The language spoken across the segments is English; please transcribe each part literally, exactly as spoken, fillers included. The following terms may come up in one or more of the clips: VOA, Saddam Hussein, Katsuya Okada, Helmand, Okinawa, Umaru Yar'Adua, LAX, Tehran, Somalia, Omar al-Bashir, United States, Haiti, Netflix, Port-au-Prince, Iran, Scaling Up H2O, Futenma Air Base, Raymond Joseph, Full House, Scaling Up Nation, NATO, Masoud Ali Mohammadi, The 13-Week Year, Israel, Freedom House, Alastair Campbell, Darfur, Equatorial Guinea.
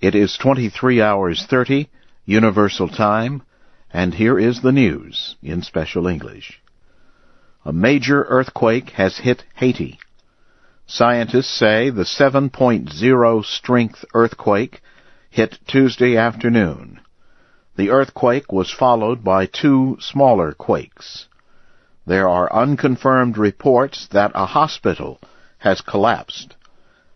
It is twenty-three hours thirty, Universal Time, and here is the news in special English. A major earthquake has hit Haiti. Scientists say the seven point zero strength earthquake hit Tuesday afternoon. The earthquake was followed by two smaller quakes. There are unconfirmed reports that a hospital has collapsed.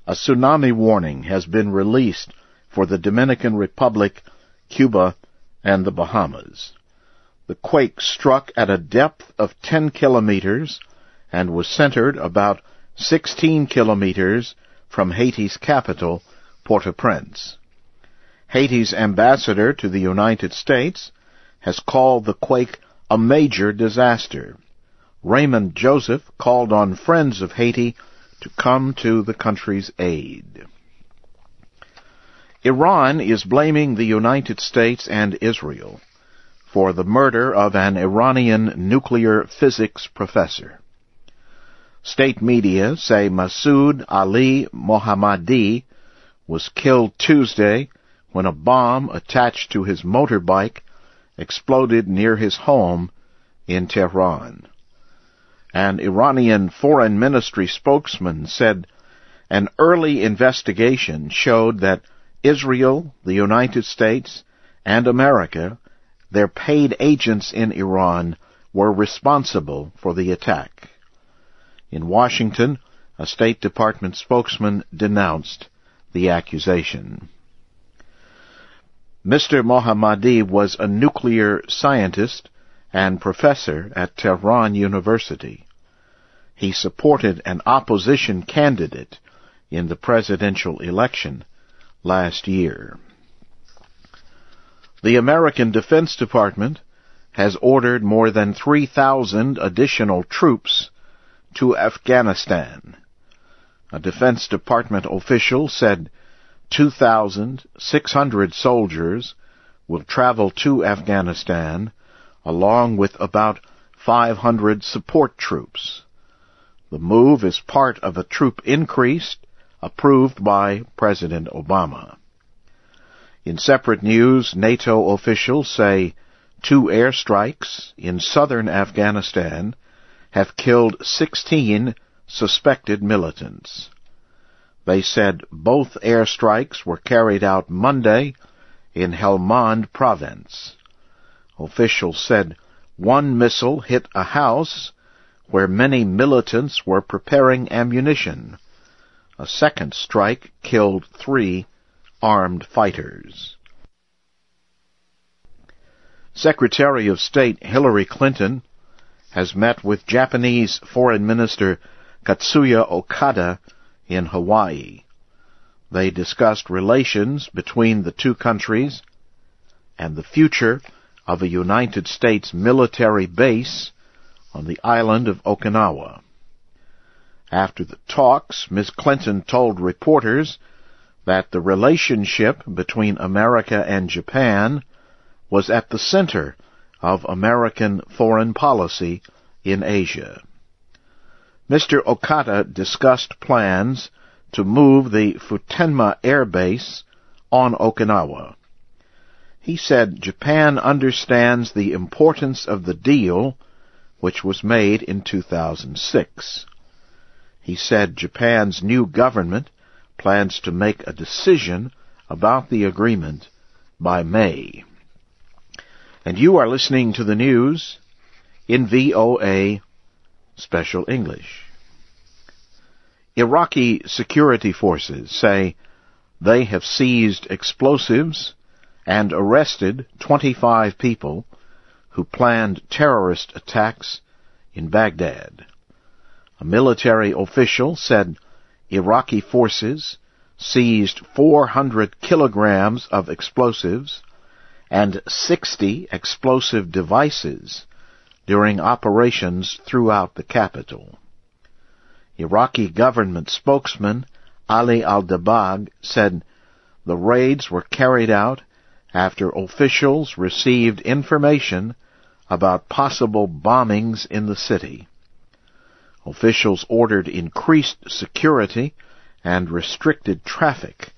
A tsunami warning has been released for the Dominican Republic, Cuba, and the Bahamas. The quake struck at a depth of ten kilometers and was centered about sixteen kilometers from Haiti's capital, Port-au-Prince. Haiti's ambassador to the United States has called the quake a major disaster. Raymond Joseph called on friends of Haiti to come to the country's aid. Iran is blaming the United States and Israel for the murder of an Iranian nuclear physics professor. State media say Masoud Ali Mohammadi was killed Tuesday when a bomb attached to his motorbike exploded near his home in Tehran. An Iranian foreign ministry spokesman said an early investigation showed that Israel, the United States, and America, their paid agents in Iran, were responsible for the attack. In Washington, a State Department spokesman denounced the accusation. Mister Mohammadi was a nuclear scientist and professor at Tehran University. He supported an opposition candidate in the presidential election last year. The American Defense Department has ordered more than three thousand additional troops to Afghanistan. A Defense Department official said two thousand six hundred soldiers will travel to Afghanistan, along with about five hundred support troops. The move is part of a troop increase approved by President Obama. In separate news, NATO officials say two airstrikes in southern Afghanistan have killed sixteen suspected militants. They said both airstrikes were carried out Monday in Helmand province. Officials said one missile hit a house where many militants were preparing ammunition. A second strike killed three armed fighters. Secretary of State Hillary Clinton has met with Japanese Foreign Minister Katsuya Okada in Hawaii. They discussed relations between the two countries and the future of a United States military base on the island of Okinawa. After the talks, Miz Clinton told reporters that the relationship between America and Japan was at the center of American foreign policy in Asia. Mister Okada discussed plans to move the Futenma Air Base on Okinawa. He said Japan understands the importance of the deal, which was made in two thousand six. He said Japan's new government plans to make a decision about the agreement by May. And you are listening to the news in V O A Special English. Iraqi security forces say they have seized explosives and arrested twenty-five people who planned terrorist attacks in Baghdad. A military official said Iraqi forces seized four hundred kilograms of explosives and sixty explosive devices during operations throughout the capital. Iraqi government spokesman Ali al-Dabagh said the raids were carried out after officials received information about possible bombings in the city. Officials ordered increased security and restricted traffic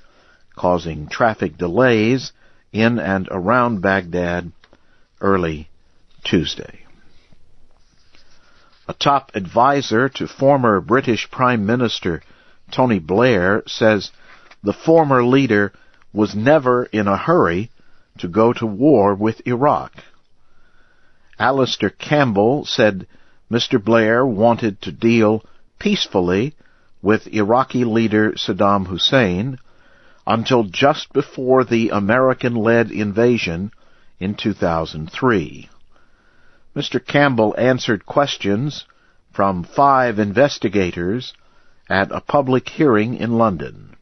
causing traffic delays in and around Baghdad early Tuesday. A top advisor to former British Prime Minister Tony Blair says the former leader was never in a hurry to go to war with Iraq. Alastair Campbell said Mister Blair wanted to deal peacefully with Iraqi leader Saddam Hussein until just before the American-led invasion in two thousand three. Mister Campbell answered questions from five investigators at a public hearing in London.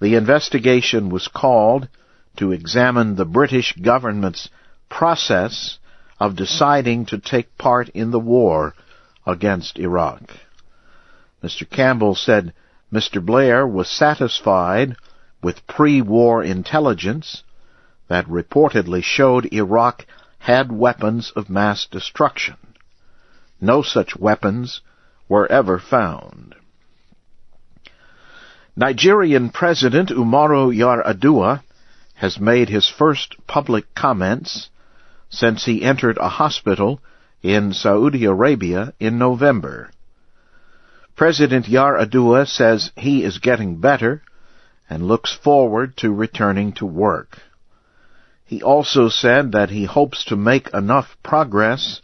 The investigation was called to examine the British government's process of deciding to take part in the war against Iraq. Mister Campbell said Mister Blair was satisfied with pre-war intelligence that reportedly showed Iraq had weapons of mass destruction. No such weapons were ever found. Nigerian President Umaru Yar'Adua has made his first public comments since he entered a hospital in Saudi Arabia in November. President Yar'Adua says he is getting better and looks forward to returning to work. He also said that he hopes to make enough progress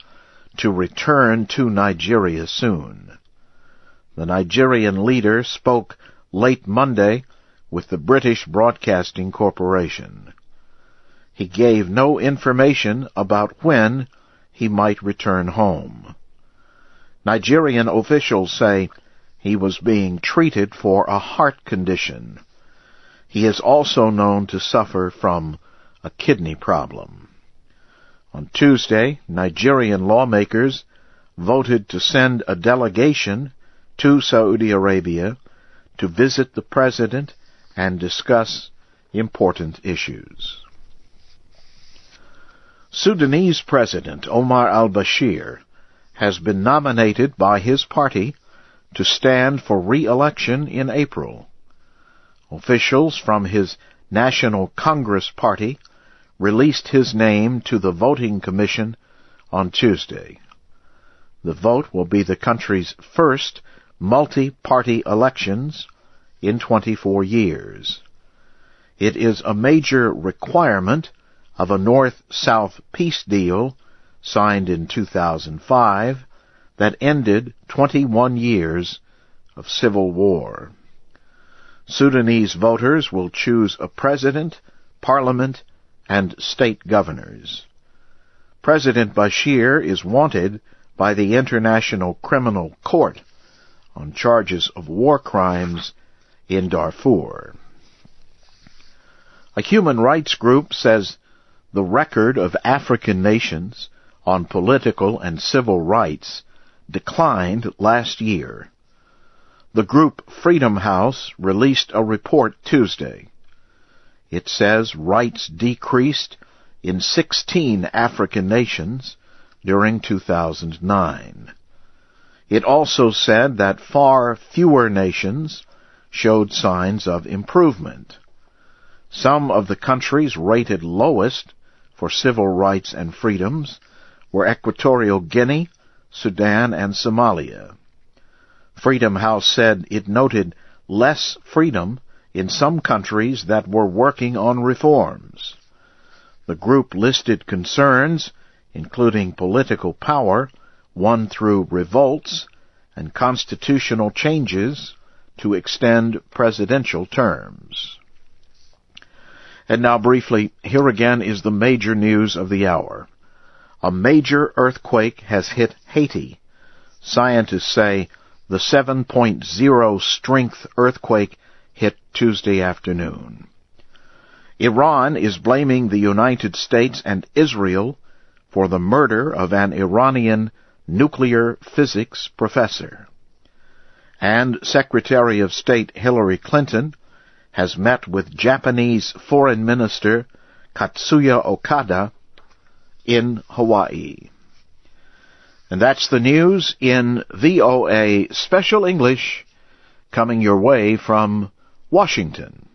to return to Nigeria soon. The Nigerian leader spoke late Monday with the British Broadcasting Corporation. He gave no information about when he might return home. Nigerian officials say he was being treated for a heart condition. He is also known to suffer from a kidney problem. On Tuesday, Nigerian lawmakers voted to send a delegation to Saudi Arabia to visit the president and discuss important issues. Sudanese President Omar al-Bashir has been nominated by his party to stand for re-election in April. Officials from his National Congress Party released his name to the voting commission on Tuesday. The vote will be the country's first multi-party elections in twenty-four years. It is a major requirement of a North-South peace deal signed in two thousand five that ended twenty-one years of civil war. Sudanese voters will choose a president, parliament, and state governors. President Bashir is wanted by the International Criminal Court on charges of war crimes in Darfur. A human rights group says the record of African nations on political and civil rights declined last year. The group Freedom House released a report Tuesday. It says rights decreased in sixteen African nations during two thousand nine. It also said that far fewer nations showed signs of improvement. Some of the countries rated lowest for civil rights and freedoms were Equatorial Guinea, Sudan, and Somalia. Freedom House said it noted less freedom in some countries that were working on reforms. The group listed concerns, including political power, won through revolts and constitutional changes to extend presidential terms. And now briefly, here again is the major news of the hour. A major earthquake has hit Haiti. Scientists say the seven point oh strength earthquake hit Tuesday afternoon. Iran is blaming the United States and Israel for the murder of an Iranian nuclear physics professor. And Secretary of State Hillary Clinton has met with Japanese Foreign Minister Katsuya Okada in Hawaii. And that's the news in V O A Special English coming your way from Washington.